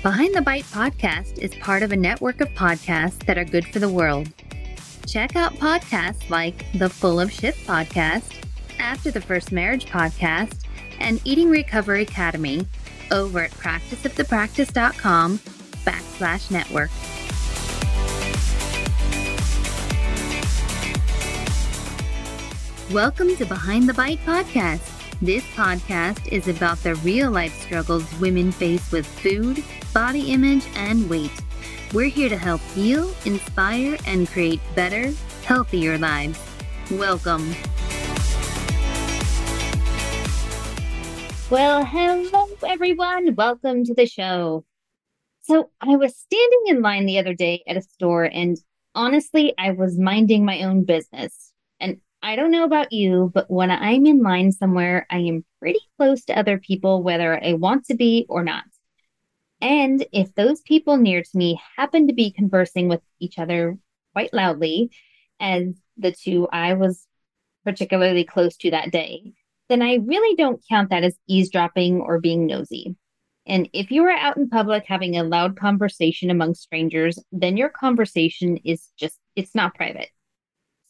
Behind the Bite Podcast is part of a network of podcasts that are good for the world. Check out podcasts like The Full of Shit Podcast, After the First Marriage Podcast, and Eating Recovery Academy over at practiceofthepractice.com/network. Welcome to Behind the Bite Podcast. This podcast is about the real-life struggles women face with food, body image, and weight. We're here to help heal, inspire, and create better, healthier lives. Welcome. Well, hello, everyone. Welcome to the show. So I was standing in line the other day at a store, and honestly, I was minding my own business. And I don't know about you, but when I'm in line somewhere, I am pretty close to other people, whether I want to be or not. And if those people near to me happen to be conversing with each other quite loudly, as the two I was particularly close to that day, then I really don't count that as eavesdropping or being nosy. And if you are out in public having a loud conversation among strangers, then your conversation is just, it's not private.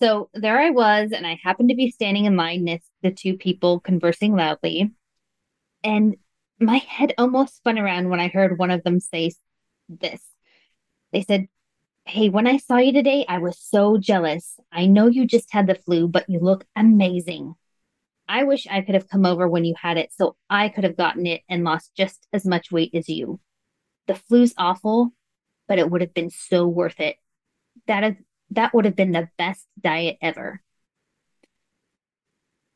So there I was, and I happened to be standing in line next to the two people conversing loudly. And my head almost spun around when I heard one of them say this. They said, "Hey, when I saw you today, I was so jealous. I know you just had the flu, but you look amazing. I wish I could have come over when you had it so I could have gotten it and lost just as much weight as you. The flu's awful, but it would have been so worth it. That would have been the best diet ever."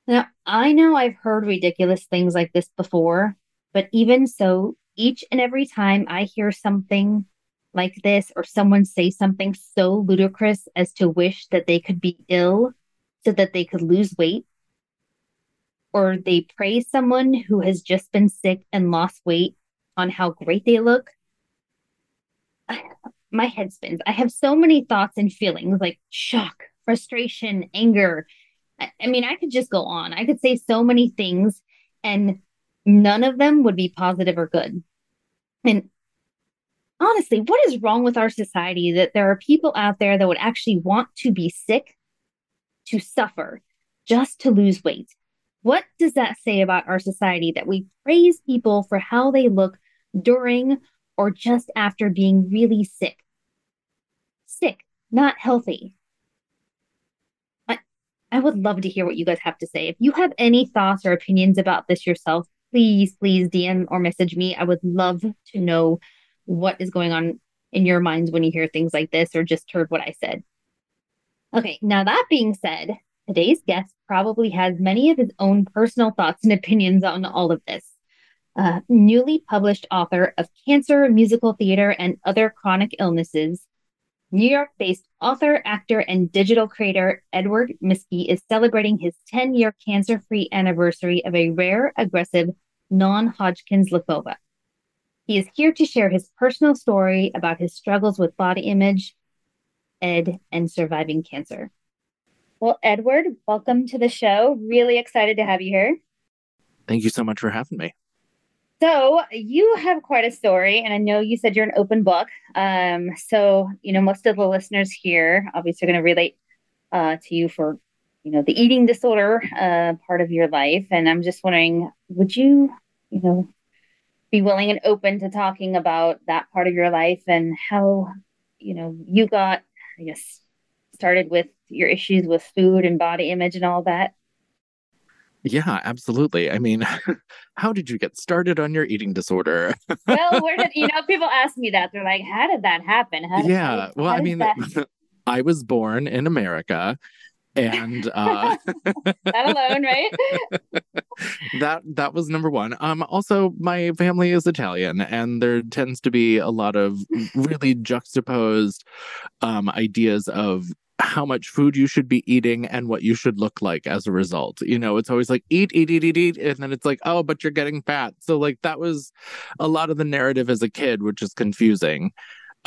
Now, I know I've heard ridiculous things like this before, but even so, each and every time I hear something like this or someone say something so ludicrous as to wish that they could be ill so that they could lose weight, or they praise someone who has just been sick and lost weight on how great they look, my head spins. I have so many thoughts and feelings like shock, frustration, anger. I mean, I could just go on. I could say so many things and none of them would be positive or good. And honestly, what is wrong with our society that there are people out there that would actually want to be sick, to suffer, just to lose weight? What does that say about our society that we praise people for how they look during or just after being really sick? Sick, not healthy. I would love to hear what you guys have to say. If you have any thoughts or opinions about this yourself, please DM or message me. I would love to know what is going on in your minds when you hear things like this or just heard what I said. Okay, now that being said, today's guest probably has many of his own personal thoughts and opinions on all of this. Newly published author of Cancer Musical Theater and Other Chronic Illnesses, New York-based author, actor, and digital creator Edward Miskie is celebrating his 10-year cancer-free anniversary of a rare, aggressive, non-Hodgkin's lymphoma. He is here to share his personal story about his struggles with body image, Ed, and surviving cancer. Well, Edward, welcome to the show. Really excited to have you here. Thank you so much for having me. So you have quite a story, and I know you said you're an open book. So, you know, most of the listeners here obviously are going to relate to you for, you know, the eating disorder part of your life. And I'm just wondering, would you, you know, be willing and open to talking about that part of your life and how, you know, you got, I guess, started with your issues with food and body image and all that? Yeah, absolutely. I mean, how did you get started on your eating disorder? Well, where did, you know, people ask me that. They're like, how did that happen? I was born in America. And that alone, right? that was number one. Also, my family is Italian, and there tends to be a lot of really juxtaposed ideas of how much food you should be eating and what you should look like as a result. You know, it's always like, eat. And then it's like, oh, but you're getting fat. So like, that was a lot of the narrative as a kid, which is confusing.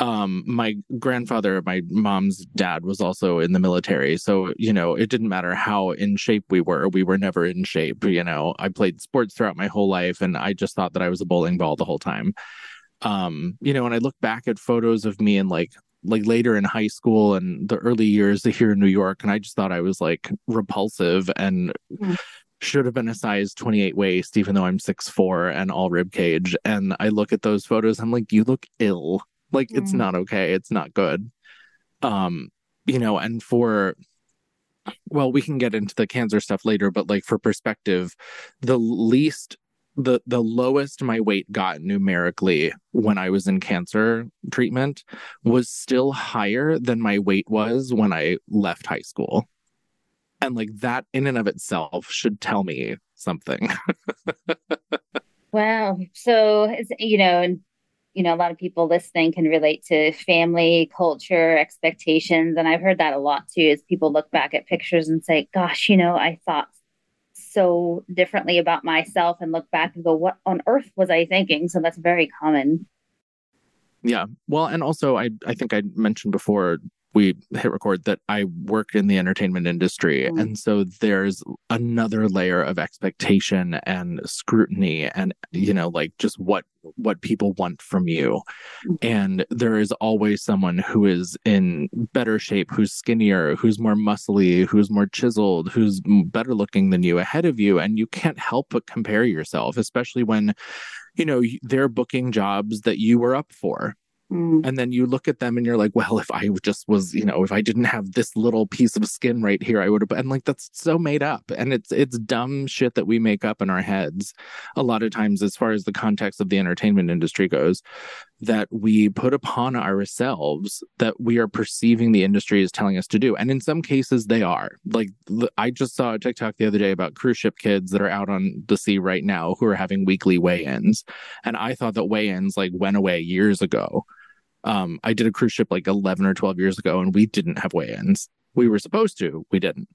My grandfather, my mom's dad, was also in the military. So, you know, it didn't matter how in shape we were never in shape. You know, I played sports throughout my whole life, and I just thought that I was a bowling ball the whole time. You know, and I look back at photos of me in like later in high school and the early years here in New York, and I just thought I was like repulsive and should have been a size 28 waist, even though I'm 6'4" and all rib cage. And I look at those photos, I'm like, you look ill. Like, it's not okay. It's not good. You know, and for, well, we can get into the cancer stuff later, but like for perspective, the lowest my weight got numerically when I was in cancer treatment was still higher than my weight was when I left high school. And like that in and of itself should tell me something. Wow. So, it's, you know, a lot of people listening can relate to family, culture, expectations. And I've heard that a lot too, is people look back at pictures and say, gosh, you know, I thought so differently about myself, and look back and go, what on earth was I thinking? So that's very common. Yeah. Well, and also I think I mentioned before we hit record that I work in the entertainment industry. Mm-hmm. And so there's another layer of expectation and scrutiny and, you know, like just what people want from you. And there is always someone who is in better shape, who's skinnier, who's more muscly, who's more chiseled, who's better looking than you ahead of you. And you can't help but compare yourself, especially when, you know, they're booking jobs that you were up for. And then you look at them and you're like, well, if I just was, you know, if I didn't have this little piece of skin right here, I would have. And like, that's so made up. And it's dumb shit that we make up in our heads a lot of times, as far as the context of the entertainment industry goes, that we put upon ourselves that we are perceiving the industry is telling us to do. And in some cases they are. Like, I just saw a TikTok the other day about cruise ship kids that are out on the sea right now who are having weekly weigh-ins. And I thought that weigh-ins like went away years ago. I did a cruise ship like 11 or 12 years ago, and we didn't have weigh-ins. We were supposed to. We didn't.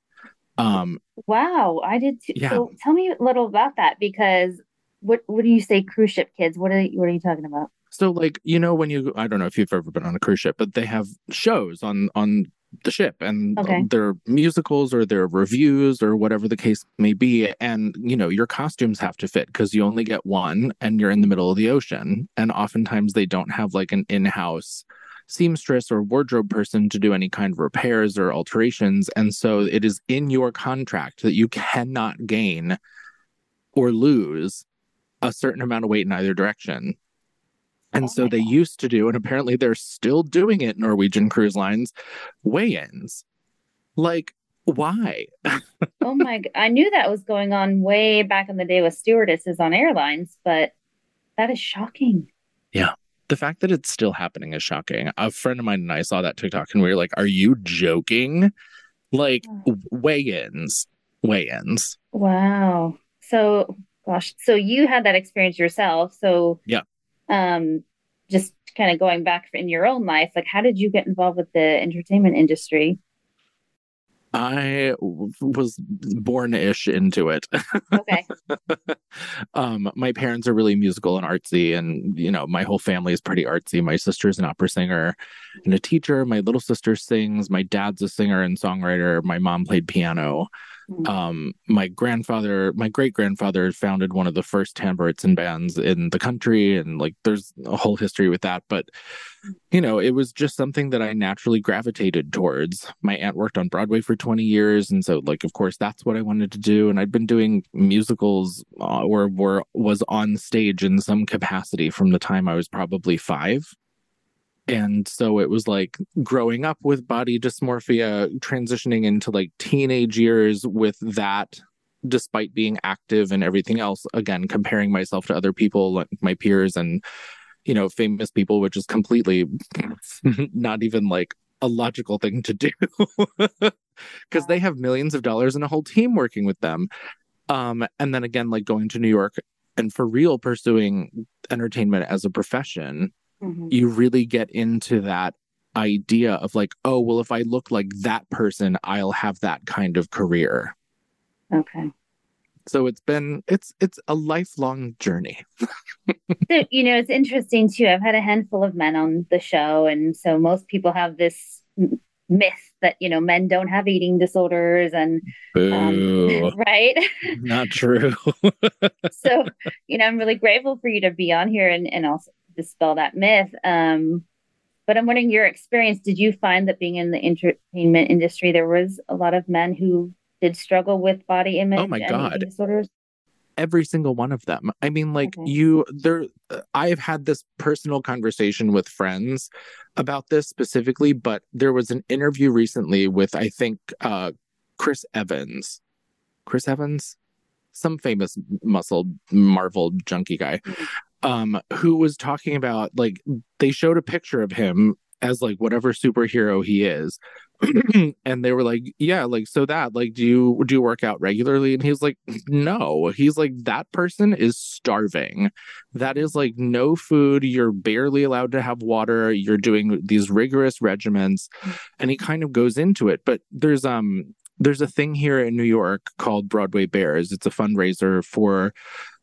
Wow. I did too. Yeah. So tell me a little about that, because what do you say, cruise ship kids? What are you talking about? So like, you know, when you, I don't know if you've ever been on a cruise ship, but they have shows on the ship, and their musicals or their reviews or whatever the case may be. And, you know, your costumes have to fit because you only get one and you're in the middle of the ocean. And oftentimes they don't have like an in-house seamstress or wardrobe person to do any kind of repairs or alterations. And so it is in your contract that you cannot gain or lose a certain amount of weight in either direction. And so they used to do, and apparently they're still doing it, Norwegian Cruise Lines, weigh-ins. Like, why? Oh my God. I knew that was going on way back in the day with stewardesses on airlines, but that is shocking. Yeah. The fact that it's still happening is shocking. A friend of mine and I saw that TikTok and we were like, are you joking? Like, weigh-ins. Wow. So, gosh. So you had that experience yourself. So, yeah. Just kind of going back in your own life, like, how did you get involved with the entertainment industry? I was born-ish into it. Okay. My parents are really musical and artsy, and, you know, my whole family is pretty artsy. My sister's an opera singer and a teacher. My little sister sings. My dad's a singer and songwriter. My mom played piano. My great-grandfather founded one of the first tambourets and bands in the country. And like, there's a whole history with that. But, you know, it was just something that I naturally gravitated towards. My aunt worked on Broadway for 20 years. And so like, of course, that's what I wanted to do. And I'd been doing musicals or was on stage in some capacity from the time I was probably 5. And so it was like growing up with body dysmorphia, transitioning into like teenage years with that, despite being active and everything else. Again, comparing myself to other people, like my peers and, you know, famous people, which is completely not even like a logical thing to do because they have millions of dollars and a whole team working with them. And then again, like going to New York and for real pursuing entertainment as a profession. Mm-hmm. You really get into that idea of like, oh, well, if I look like that person, I'll have that kind of career. Okay. So it's a lifelong journey. So, you know, it's interesting too. I've had a handful of men on the show. And so most people have this myth that, you know, men don't have eating disorders and right. Not true. So, you know, I'm really grateful for you to be on here and also dispel that myth. But I'm wondering your experience, did you find that being in the entertainment industry, there was a lot of men who did struggle with body image and disorders? Every single one of them. I mean, like I've had this personal conversation with friends about this specifically, but there was an interview recently with, I think, Chris Evans, some famous muscle Marvel junkie guy, who was talking about, like, they showed a picture of him as, like, whatever superhero he is. And they were like, yeah, like, so that, like, do you work out regularly? And he's like, no. He's like, that person is starving. That is, like, no food. You're barely allowed to have water. You're doing these rigorous regimens. And he kind of goes into it. But there's a thing here in New York called Broadway Bears. It's a fundraiser for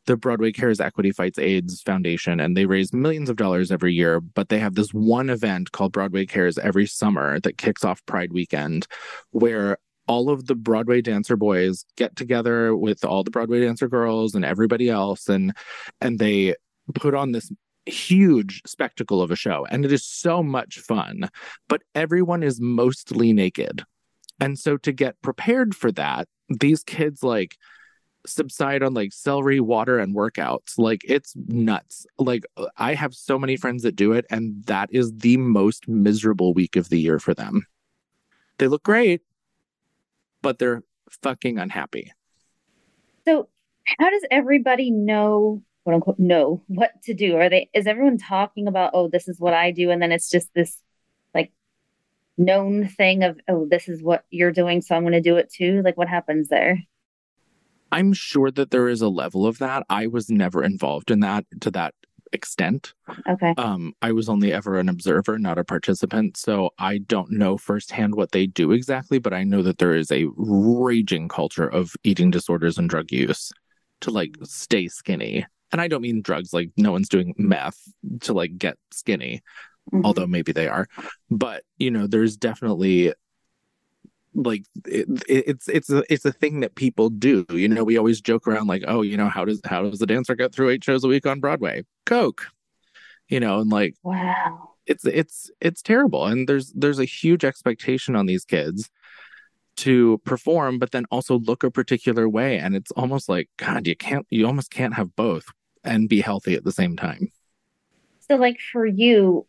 the Broadway Cares Equity Fights AIDS Foundation, and they raise millions of dollars every year, but they have this one event called Broadway Cares every summer that kicks off Pride Weekend, where all of the Broadway dancer boys get together with all the Broadway dancer girls and everybody else, and they put on this huge spectacle of a show, and it is so much fun, but everyone is mostly naked. And so to get prepared for that, these kids, like, subside on, like, celery, water, and workouts. Like, it's nuts. Like, I have so many friends that do it, and that is the most miserable week of the year for them. They look great, but they're fucking unhappy. So how does everybody know, quote unquote, know what to do? Is everyone talking about, oh, this is what I do, and then it's just this, like, known thing of, oh, this is what you're doing, so I'm going to do it too? Like, what happens there? I'm sure that there is a level of that. I was never involved in that to that extent. Okay. I was only ever an observer, not a participant. So I don't know firsthand what they do exactly, but I know that there is a raging culture of eating disorders and drug use to, like, stay skinny. And I don't mean drugs, like, no one's doing meth to, like, get skinny, although maybe they are. But, you know, there's definitely, like, it's a thing that people do. You know, we always joke around, like, oh, you know, how does the dancer get through 8 shows a week on Broadway? Coke. You know, and, like, wow, it's terrible. And there's a huge expectation on these kids to perform, but then also look a particular way. And it's almost like, God, you almost can't have both and be healthy at the same time. So, like, for you,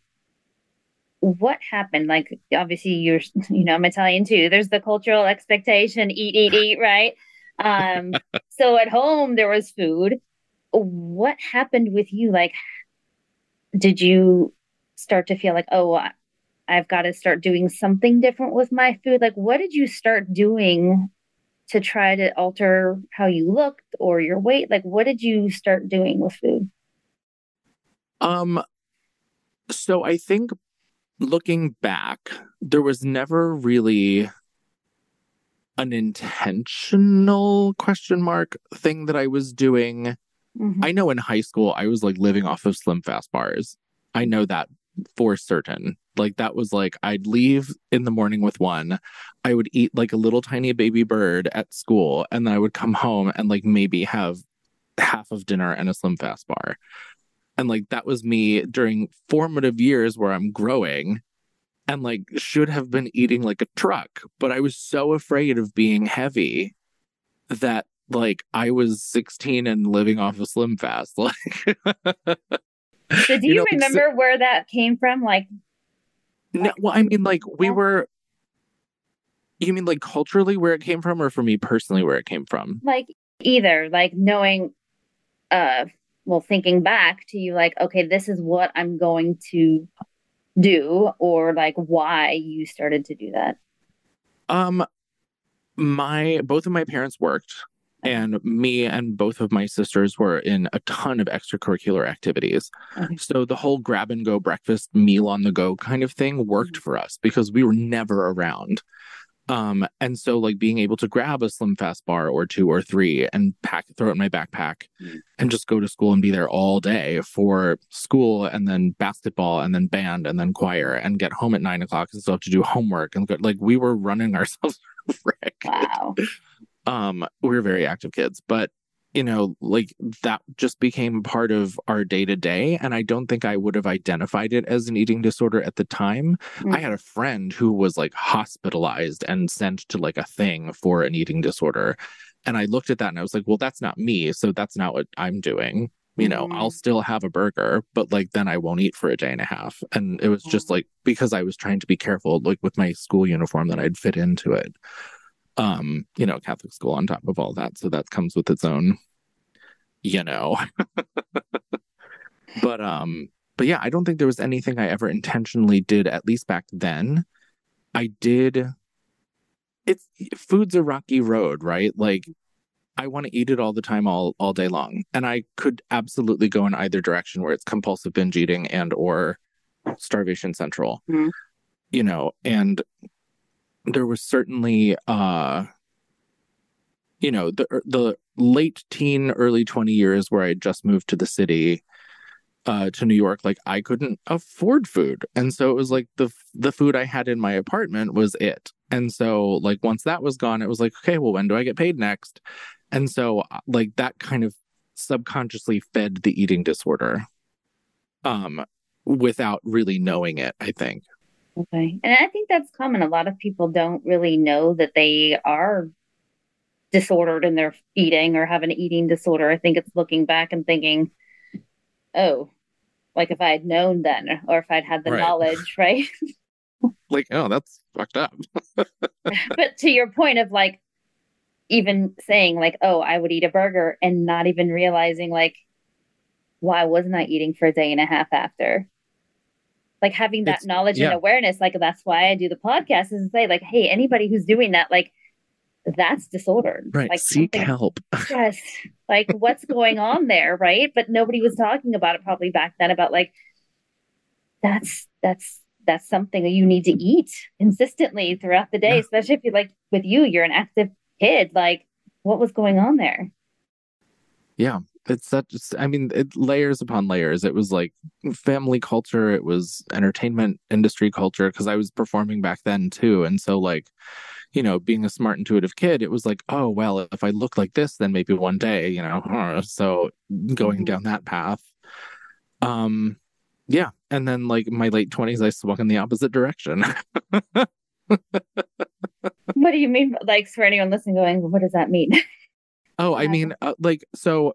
what happened? Like, obviously you know, I'm Italian too. There's the cultural expectation, eat, right? So at home there was food. What happened with you? Like, did you start to feel like, oh, I've got to start doing something different with my food? Like, what did you start doing to try to alter how you looked or your weight? Like, what did you start doing with food? So I think, looking back, there was never really an intentional ? Thing that I was doing. Mm-hmm. I know in high school, I was, like, living off of Slim Fast bars. I know that for certain. Like, that was, like, I'd leave in the morning with one. I would eat, like, a little tiny baby bird at school. And then I would come home and, like, maybe have half of dinner and a Slim Fast bar. And, like, that was me during formative years where I'm growing and, like, should have been eating like a truck. But I was so afraid of being heavy that, like, I was 16 and living off of Slim Fast. Like, so do you remember where that came from? Like, no, well, I mean, like, we were, you mean, like, culturally where it came from, or for me personally where it came from? Like, either, like, knowing, well, thinking back to you, like, okay, this is what I'm going to do, or, like, why you started to do that. Both of my parents worked, and me and both of my sisters were in a ton of extracurricular activities. Okay. So the whole grab and go breakfast, meal on the go kind of thing worked for us because we were never around. And so, like, being able to grab a Slim Fast bar or 2 or 3 and throw it in my backpack and just go to school and be there all day for school and then basketball and then band and then choir and get home at 9 o'clock and still have to do homework. And, like, we were running ourselves. Wow. We were very active kids, but you know, like that just became part of our day to day. And I don't think I would have identified it as an eating disorder at the time. Mm-hmm. I had a friend who was like hospitalized and sent to like a thing for an eating disorder. And I looked at that and I was like, well, that's not me. So that's not what I'm doing. You know, mm-hmm. I'll still have a burger, but like then I won't eat for a day and a half. And it was just like because I was trying to be careful, like with my school uniform that I'd fit into it. You know, Catholic school on top of all that. So that comes with its own, you know. But yeah, I don't think there was anything I ever intentionally did, at least back then. Food's a rocky road, right? Like I want to eat it all the time, all day long. And I could absolutely go in either direction where it's compulsive binge eating and or starvation central, you know, and there was certainly, you know, the late teen, early 20 years where I just moved to the city, to New York, like I couldn't afford food. And so it was like the food I had in my apartment was it. And so like once that was gone, it was like, okay, well, when do I get paid next? And so like that kind of subconsciously fed the eating disorder without really knowing it, I think. Okay. And I think that's common. A lot of people don't really know that they are disordered in their eating or have an eating disorder. I think it's looking back and thinking, oh, like if I had known then, or if I'd had the knowledge, right? Like, oh, that's fucked up. But to your point of like, even saying like, oh, I would eat a burger and not even realizing like, why wasn't I eating for a day and a half after? Like having that knowledge and awareness, like that's why I do the podcast is to say like, hey, anybody who's doing that, like that's disordered. Right. Like, seek help. Yes. Like what's going on there, right? But nobody was talking about it probably back then about like, that's something that you need to eat consistently throughout the day, especially if you like with you're an active kid. Like what was going on there? Yeah. It's such, I mean, it layers upon layers. It was like family culture. It was entertainment industry culture because I was performing back then too. And so like, you know, being a smart, intuitive kid, it was like, oh, well, if I look like this, then maybe one day, you know, so going down that path. Yeah. And then like my late 20s, I swung in the opposite direction. What do you mean? Like for anyone listening going, what does that mean? Oh, I mean, like, so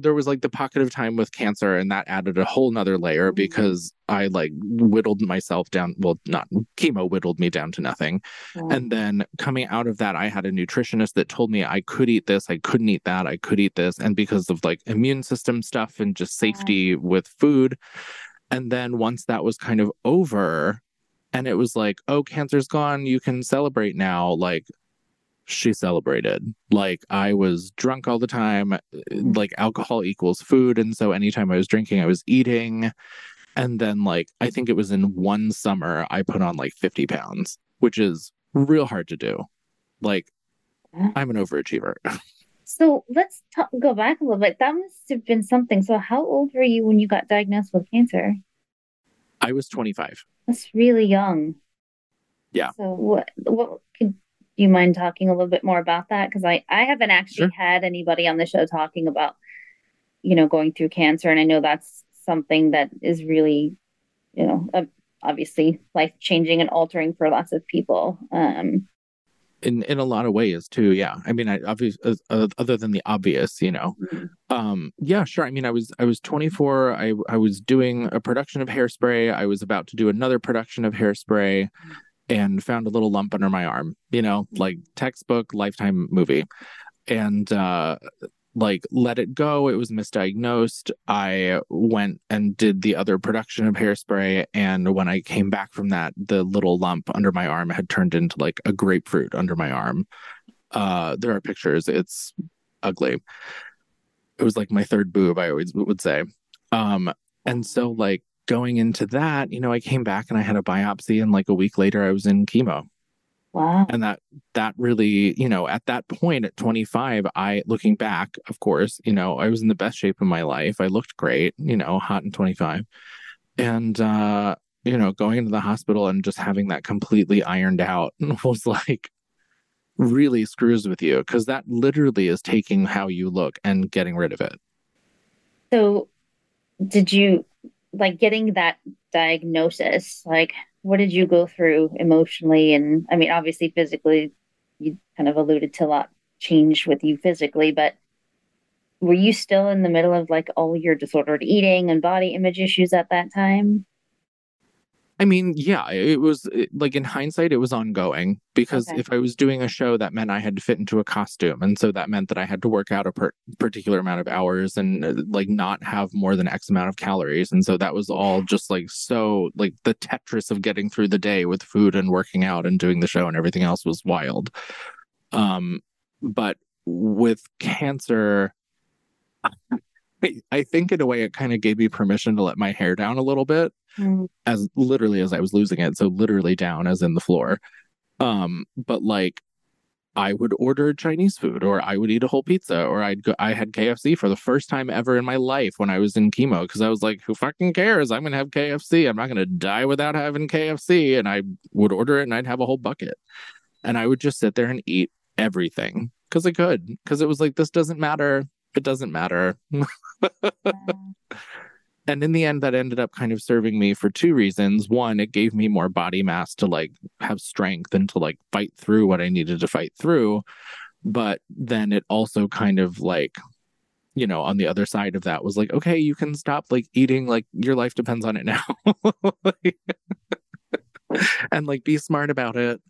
there was like the pocket of time with cancer and that added a whole nother layer because I like whittled myself down. Well, not chemo whittled me down to nothing. Yeah. And then coming out of that, I had a nutritionist that told me I could eat this. I couldn't eat that. I could eat this. And because of like immune system stuff and just safety with food. And then once that was kind of over and it was like, oh, cancer's gone. You can celebrate now. Like, she celebrated. Like I was drunk all the time, like alcohol equals food. And so anytime I was drinking, I was eating. And then like, I think it was in one summer, I put on like 50 pounds, which is real hard to do. Like I'm an overachiever. So let's go back a little bit. That must have been something. So how old were you when you got diagnosed with cancer? I was 25. That's really young. Yeah. So what could you mind talking a little bit more about that? Because I haven't actually had anybody on the show talking about, you know, going through cancer. And I know that's something that is really, you know, obviously life-changing and altering for lots of people. In a lot of ways, too. Yeah. I mean, other than the obvious, you know. Yeah, sure. I mean, I was 24. I was doing a production of Hairspray. I was about to do another production of Hairspray. And found a little lump under my arm, you know, like textbook Lifetime movie, and like let it go. It was misdiagnosed. I went and did the other production of Hairspray. And when I came back from that, the little lump under my arm had turned into like a grapefruit under my arm. There are pictures. It's ugly. It was like my third boob, I always would say. And so like, going into that, you know, I came back and I had a biopsy and like a week later I was in chemo. Wow. And that really, you know, at that point at 25, looking back, of course, you know, I was in the best shape of my life. I looked great, you know, hot and 25. And, you know, going into the hospital and just having that completely ironed out was like, really screws with you, because that literally is taking how you look and getting rid of it. So did you, like, getting that diagnosis, like, what did you go through emotionally? And I mean, obviously physically, you kind of alluded to a lot changed with you physically, but were you still in the middle of like all your disordered eating and body image issues at that time? I mean, yeah, it was like, in hindsight, it was ongoing, because if I was doing a show, that meant I had to fit into a costume. And so that meant that I had to work out a particular amount of hours and like not have more than X amount of calories. And so that was all just like, so like the Tetris of getting through the day with food and working out and doing the show and everything else was wild. But with cancer, I think in a way it kind of gave me permission to let my hair down a little bit, as literally as I was losing it. So literally down as in the floor. But like I would order Chinese food, or I would eat a whole pizza, or I had KFC for the first time ever in my life when I was in chemo, because I was like, who fucking cares? I'm going to have KFC. I'm not going to die without having KFC. And I would order it and I'd have a whole bucket. And I would just sit there and eat everything because I could, because it was like, this doesn't matter. It doesn't matter. And in the end, that ended up kind of serving me for two reasons. One, it gave me more body mass to like have strength and to like fight through what I needed to fight through. But then it also kind of like, you know, on the other side of that was like, okay, you can stop like eating like your life depends on it now. And like be smart about it.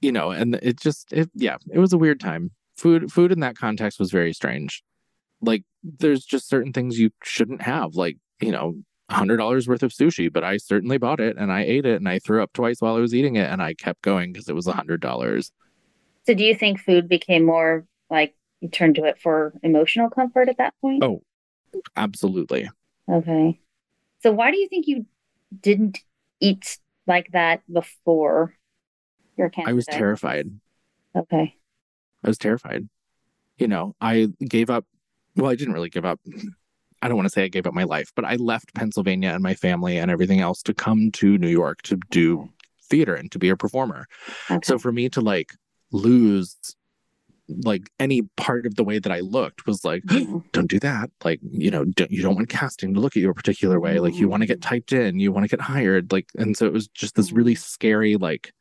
You know, and it just, it was a weird time. Food in that context was very strange. Like, there's just certain things you shouldn't have, like, you know, $100 worth of sushi, but I certainly bought it and I ate it and I threw up twice while I was eating it and I kept going because it was $100. So do you think food became more like you turned to it for emotional comfort at that point? Oh, absolutely. Okay. So why do you think you didn't eat like that before your cancer? I was terrified. Okay. I was terrified. You know, I gave up. Well, I didn't really give up. I don't want to say I gave up my life, but I left Pennsylvania and my family and everything else to come to New York to do theater and to be a performer. Okay. So for me to like lose like any part of the way that I looked was like, don't do that. Like, you know, you don't want casting to look at you a particular way. Like you want to get typed in, you want to get hired. Like, and so it was just this really scary, like,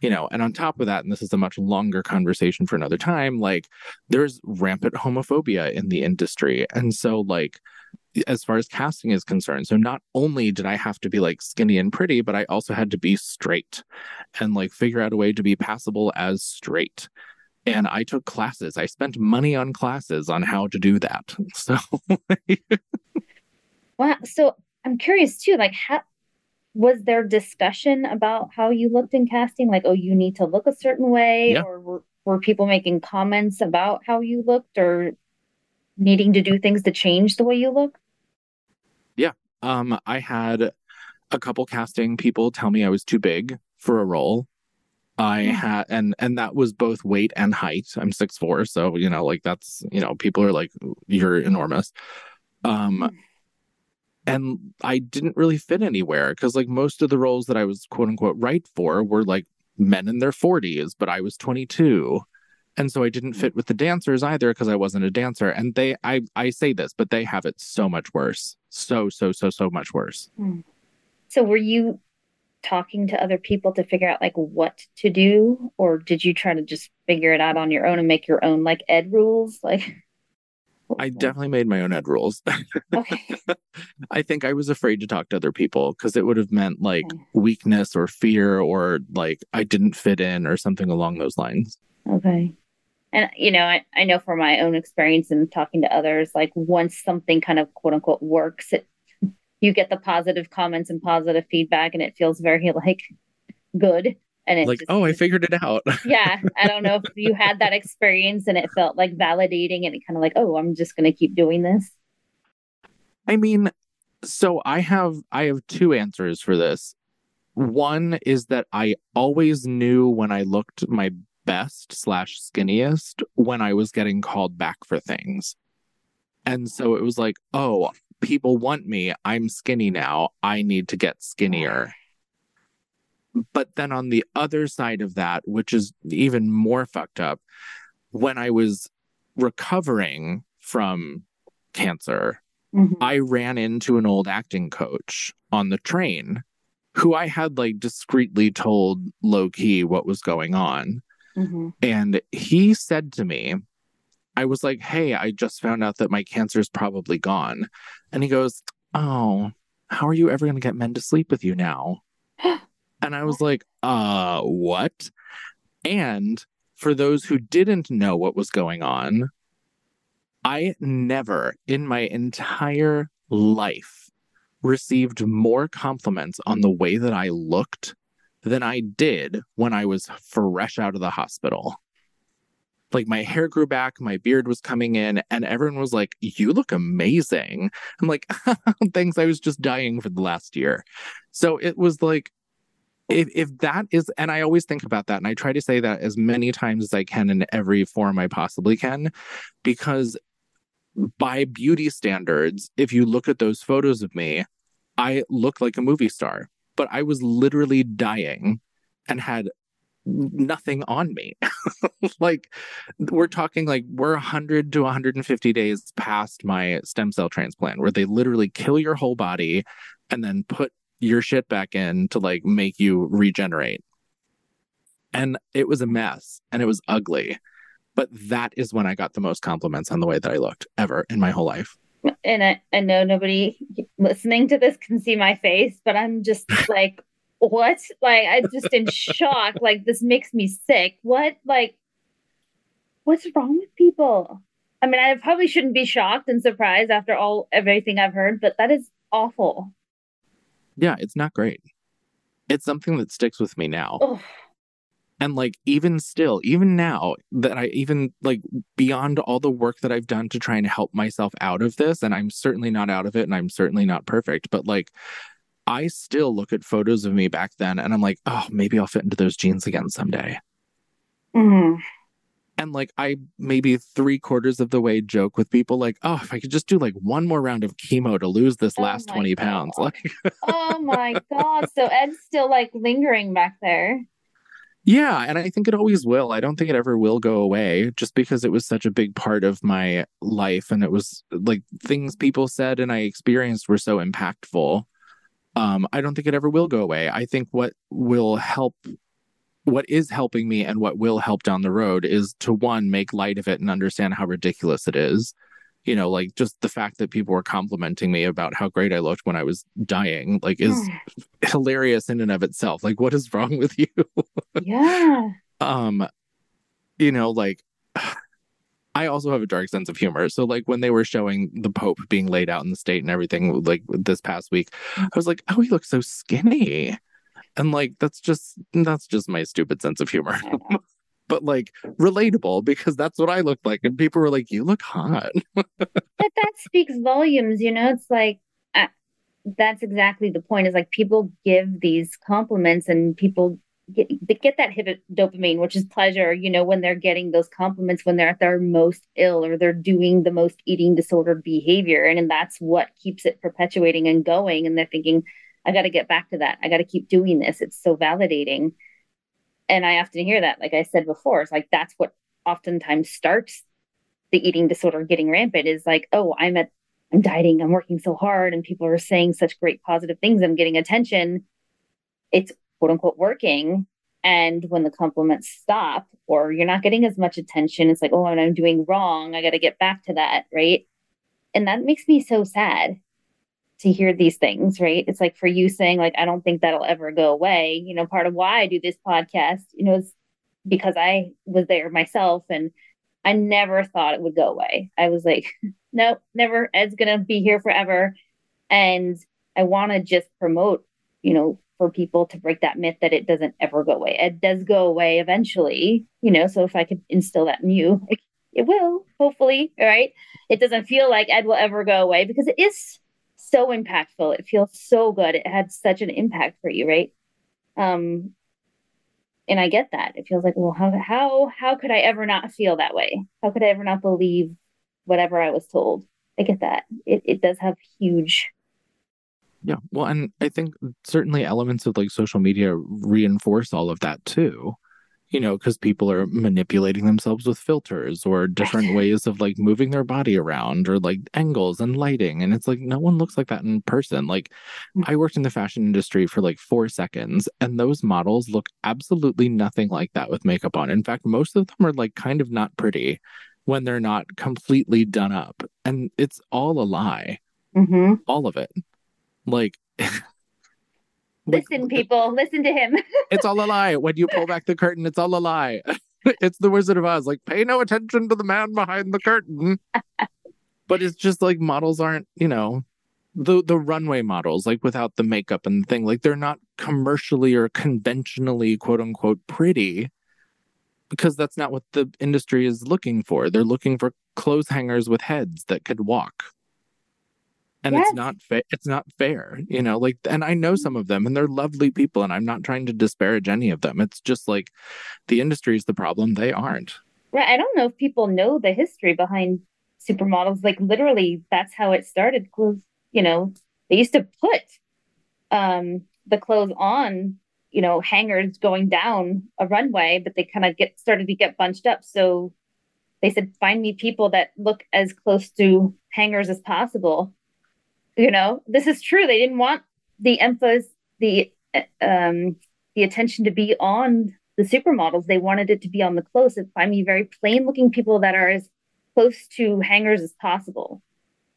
you know, and on top of that, and this is a much longer conversation for another time, like there's rampant homophobia in the industry. And so like, as far as casting is concerned, so not only did I have to be like skinny and pretty, but I also had to be straight and like figure out a way to be passable as straight. And I took classes. I spent money on classes on how to do that. So, wow. So I'm curious too, like how, was there discussion about how you looked in casting? Like, oh, you need to look a certain way? Yeah. Or were people making comments about how you looked or needing to do things to change the way you look? Yeah. I had a couple casting people tell me I was too big for a role. And that was both weight and height. I'm 6'4", so, you know, like that's, you know, people are like, you're enormous. And I didn't really fit anywhere because like most of the roles that I was quote unquote right for were like men in their 40s, but I was 22. And so I didn't fit with the dancers either because I wasn't a dancer. And I say this, but they have it so much worse. So much worse. So were you talking to other people to figure out like what to do, or did you try to just figure it out on your own and make your own like Ed rules? Like, I definitely made my own Ed rules. Okay. I think I was afraid to talk to other people because it would have meant like weakness or fear or like I didn't fit in or something along those lines. Okay. And, you know, I know from my own experience in talking to others, like once something kind of quote unquote works, you get the positive comments and positive feedback and it feels very like good. And it's like, just, oh, I figured it out. Yeah. I don't know if you had that experience and it felt like validating and it kind of like, oh, I'm just going to keep doing this. I mean, so I have two answers for this. One is that I always knew when I looked my best / skinniest when I was getting called back for things. And so it was like, oh, people want me. I'm skinny now. I need to get skinnier. But then on the other side of that, which is even more fucked up, when I was recovering from cancer, I ran into an old acting coach on the train who I had like discreetly told low key what was going on. And he said to me, I was like, hey, I just found out that my cancer is probably gone. And he goes, oh, how are you ever going to get men to sleep with you now? And I was like, what? And for those who didn't know what was going on, I never in my entire life received more compliments on the way that I looked than I did when I was fresh out of the hospital. Like, my hair grew back, my beard was coming in, and everyone was like, you look amazing. I'm like, thanks, I was just dying for the last year. So it was like, if that is, and I always think about that, and I try to say that as many times as I can in every form I possibly can, because by beauty standards, if you look at those photos of me, I look like a movie star, but I was literally dying and had nothing on me. Like, we're talking like we're 100 to 150 days past my stem cell transplant, where they literally kill your whole body and then put your shit back in to like make you regenerate. And it was a mess and it was ugly. But that is when I got the most compliments on the way that I looked ever in my whole life. And I know nobody listening to this can see my face, but I'm just like, what? Like, I'm just in shock. Like, this makes me sick. What? Like, what's wrong with people? I mean, I probably shouldn't be shocked and surprised after everything I've heard, but that is awful. Yeah, it's not great. It's something that sticks with me now. Ugh. And like, even still, even now that I even like beyond all the work that I've done to try and help myself out of this, and I'm certainly not out of it and I'm certainly not perfect, but like, I still look at photos of me back then and I'm like, oh, maybe I'll fit into those jeans again someday. Mm-hmm. And like, I maybe 3/4 of the way joke with people like, oh, if I could just do like one more round of chemo to lose this last 20 pounds. Like, oh my God. So Ed's still like lingering back there. Yeah. And I think it always will. I don't think it ever will go away, just because it was such a big part of my life. And it was like things people said and I experienced were so impactful. I don't think it ever will go away. I think what will help, what is helping me and what will help down the road is to, one, make light of it and understand how ridiculous it is. You know, like, just the fact that people were complimenting me about how great I looked when I was dying, like, is hilarious in and of itself. Like, what is wrong with you? Yeah. You know, like, I also have a dark sense of humor. So like, when they were showing the Pope being laid out in the state and everything, like, this past week, I was like, oh, he looks so skinny. And like, that's just my stupid sense of humor. But like, relatable, because that's what I looked like. And people were like, you look hot. But that speaks volumes, you know? It's like, that's exactly the point, is like, people give these compliments and people get that hit of dopamine, which is pleasure, you know, when they're getting those compliments, when they're at their most ill or they're doing the most eating disordered behavior. And that's what keeps it perpetuating and going. And they're thinking, I got to get back to that. I got to keep doing this. It's so validating. And I often hear that, like I said before, it's like, that's what oftentimes starts the eating disorder getting rampant, is like, oh, I'm dieting, I'm working so hard, and people are saying such great positive things, I'm getting attention. It's quote unquote working. And when the compliments stop, or you're not getting as much attention, it's like, oh, and I'm doing wrong, I got to get back to that. Right. And that makes me so sad to hear these things, right? It's like, for you saying like, I don't think that'll ever go away. You know, part of why I do this podcast, you know, is because I was there myself and I never thought it would go away. I was like, nope, never. Ed's going to be here forever. And I want to just promote, you know, for people to break that myth that it doesn't ever go away. Ed does go away eventually, you know, so if I could instill that in you, like, it will, hopefully, right? It doesn't feel like Ed will ever go away, because it is so impactful. It feels so good. It had such an impact for you, right? And I get that. It feels like, well, how could I ever not feel that way? How could I ever not believe whatever I was told? I get that. It does have huge Yeah. Well, and I think certainly elements of like social media reinforce all of that too, you know, because people are manipulating themselves with filters or different ways of like moving their body around or like angles and lighting. And it's like, no one looks like that in person. Like I worked in the fashion industry for like 4 seconds and those models look absolutely nothing like that with makeup on. In fact, most of them are like kind of not pretty when they're not completely done up. And it's all a lie. Mm-hmm. All of it. Like... Listen, people, listen to him. It's all a lie. When you pull back the curtain, it's all a lie. It's the Wizard of Oz. Like, pay no attention to the man behind the curtain. But it's just like models aren't, you know, the runway models, like without the makeup and the thing, like they're not commercially or conventionally, quote unquote, pretty because that's not what the industry is looking for. They're looking for clothes hangers with heads that could walk. And yes. It's not fair, you know, like, and I know some of them and they're lovely people and I'm not trying to disparage any of them. It's just like the industry is the problem. They aren't. Right. I don't know if people know the history behind supermodels. Like literally that's how it started. Clothes, you know, they used to put the clothes on, you know, hangers going down a runway, but they kind of started to get bunched up. So they said, find me people that look as close to hangers as possible. You know, this is true. They didn't want the emphasis, the attention to be on the supermodels. They wanted it to be on the clothes. I mean, very plain looking people that are as close to hangers as possible.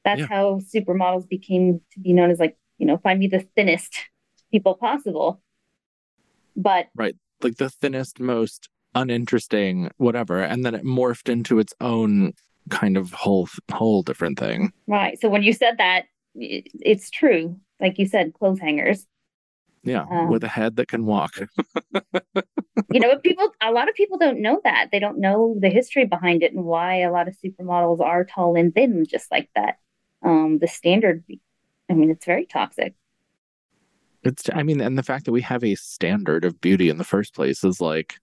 That's how supermodels became to be known as, like, you know, find me the thinnest people possible. But right, like the thinnest, most uninteresting, whatever. And then it morphed into its own kind of whole different thing. Right. So when you said that, it's true, like you said, clothes hangers. Yeah, with a head that can walk. You know, a lot of people don't know that. They don't know the history behind it and why a lot of supermodels are tall and thin, just like that. The standard, I mean, it's very toxic. And the fact that we have a standard of beauty in the first place is like,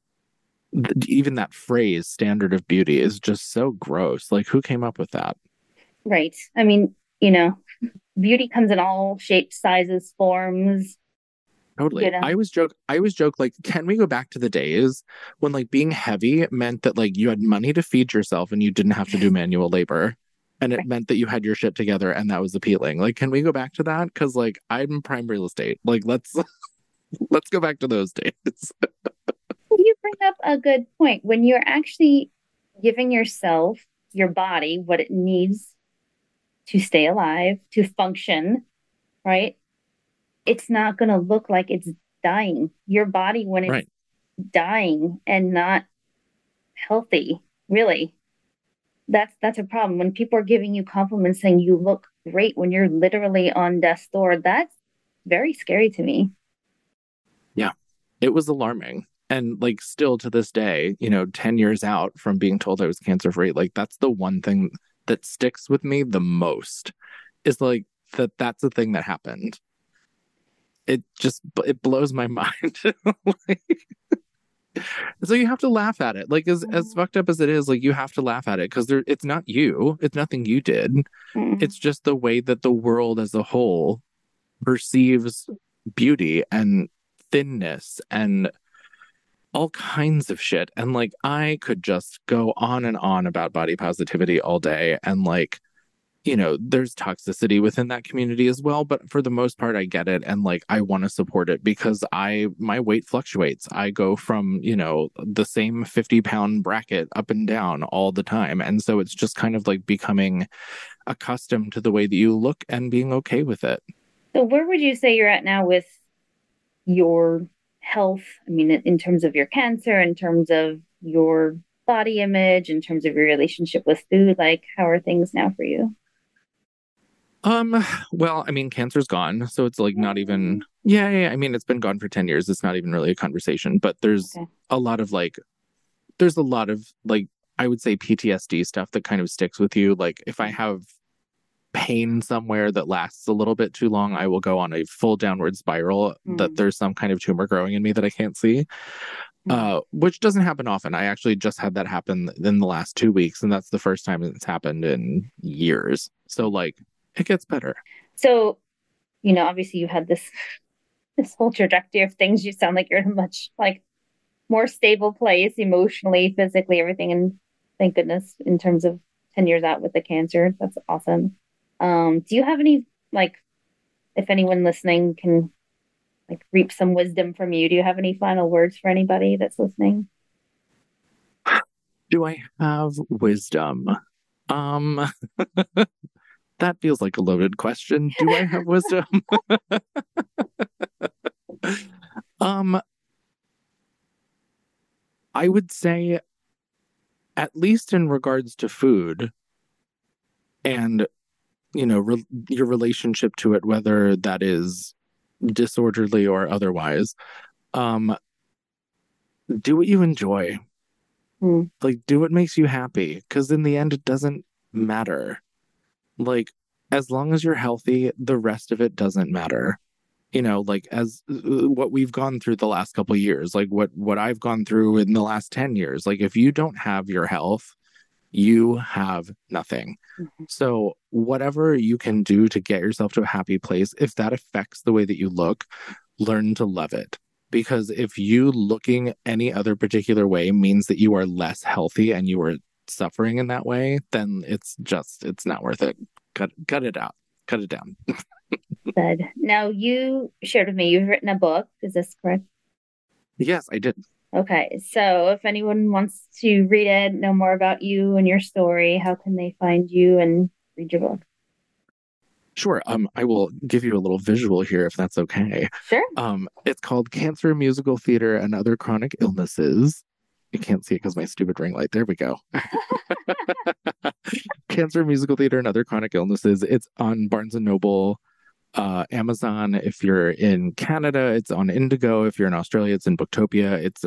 even that phrase, standard of beauty, is just so gross. Like, who came up with that? Right. I mean, you know, beauty comes in all shapes, sizes, forms. Totally. You know? I always joke, like, can we go back to the days when, like, being heavy meant that, like, you had money to feed yourself and you didn't have to do manual labor? And it meant that you had your shit together and that was appealing. Like, can we go back to that? Because, like, I'm prime real estate. Like, let's go back to those days. You bring up a good point. When you're actually giving yourself, your body, what it needs to stay alive, to function, right? It's not going to look like it's dying. Your body, when it's dying and not healthy, really, that's a problem. When people are giving you compliments saying you look great when you're literally on death's door, that's very scary to me. Yeah, it was alarming. And like still to this day, you know, 10 years out from being told I was cancer-free, like that's the one thing that sticks with me the most is like that's the thing that happened. It blows my mind. Like, so you have to laugh at it. Like as fucked up as it is, like you have to laugh at it because it's not you. It's nothing you did. Mm-hmm. It's just the way that the world as a whole perceives beauty and thinness and all kinds of shit. And like I could just go on and on about body positivity all day, and like, you know, there's toxicity within that community as well, but for the most part I get it, and like I want to support it because my weight fluctuates. I go from, you know, the same 50-pound bracket up and down all the time, and so it's just kind of like becoming accustomed to the way that you look and being okay with it. So where would you say you're at now with your health? I mean, in terms of your cancer, in terms of your body image, in terms of your relationship with food, like how are things now for you? Well, I mean, cancer's gone, so it's like not even, I mean, it's been gone for 10 years. It's not even really a conversation, but there's a lot of like, I would say PTSD stuff that kind of sticks with you. Like if I have pain somewhere that lasts a little bit too long, I will go on a full downward spiral that there's some kind of tumor growing in me that I can't see, which doesn't happen often. I actually just had that happen in the last 2 weeks, and that's the first time it's happened in years. So like it gets better. So you know, obviously you had this whole trajectory of things. You sound like you're in a much like more stable place emotionally, physically, everything. And thank goodness in terms of 10 years out with the cancer, that's awesome. Do you have any, like, if anyone listening can like reap some wisdom from you, do you have any final words for anybody that's listening? Do I have wisdom? That feels like a loaded question. Do I have wisdom? I would say, at least in regards to food and, you know, your relationship to it, whether that is disorderly or otherwise, do what you enjoy. Mm. Like, do what makes you happy, because in the end, it doesn't matter. Like, as long as you're healthy, the rest of it doesn't matter. You know, like, as what we've gone through the last couple of years, like what I've gone through in the last 10 years, like, if you don't have your health, you have nothing. Mm-hmm. So whatever you can do to get yourself to a happy place, if that affects the way that you look, learn to love it. Because if you looking any other particular way means that you are less healthy and you are suffering in that way, then it's not worth it. Cut it out. Cut it down. Good. Now, you shared with me, you've written a book. Is this correct? Yes, I did. Okay. So if anyone wants to read it, know more about you and your story, how can they find you and read your book? Sure. I will give you a little visual here, if that's okay. Sure. It's called Cancer Musical Theater and Other Chronic Illnesses. You can't see it because my stupid ring light. There we go. Cancer Musical Theater and Other Chronic Illnesses. It's on Barnes and Noble, Amazon. If you're in Canada, it's on Indigo. If you're in Australia, it's in Booktopia. It's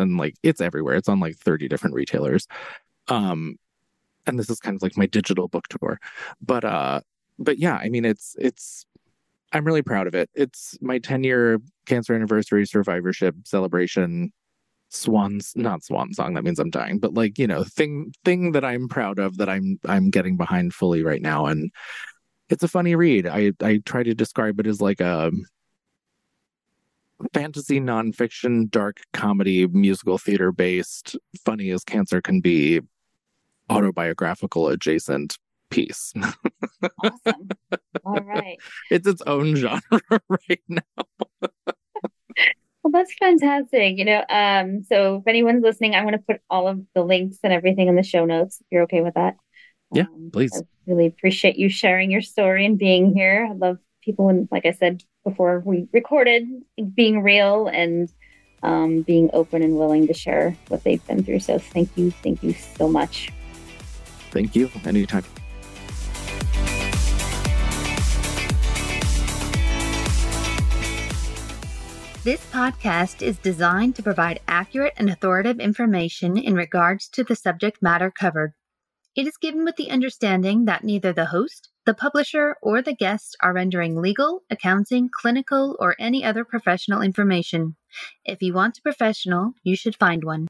everywhere. It's on like 30 different retailers. And this is kind of like my digital book tour. But yeah, I mean, I'm really proud of it. It's my 10-year cancer anniversary survivorship celebration not swan song. That means I'm dying, but like, you know, thing that I'm proud of that I'm getting behind fully right now. And it's a funny read. I try to describe it as like a fantasy nonfiction, dark comedy, musical theater based, funny as cancer can be, autobiographical adjacent piece. Awesome. All right. It's its own genre right now. Well, that's fantastic. You know, so if anyone's listening, I'm going to put all of the links and everything in the show notes, if you're okay with that. Yeah, please. I really appreciate you sharing your story and being here. I love people, and like I said before we recorded, being real and being open and willing to share what they've been through. So thank you so much. Thank you. Anytime. This podcast is designed to provide accurate and authoritative information in regards to the subject matter covered. It is given with the understanding that neither the host, the publisher, or the guest are rendering legal, accounting, clinical, or any other professional information. If you want a professional, you should find one.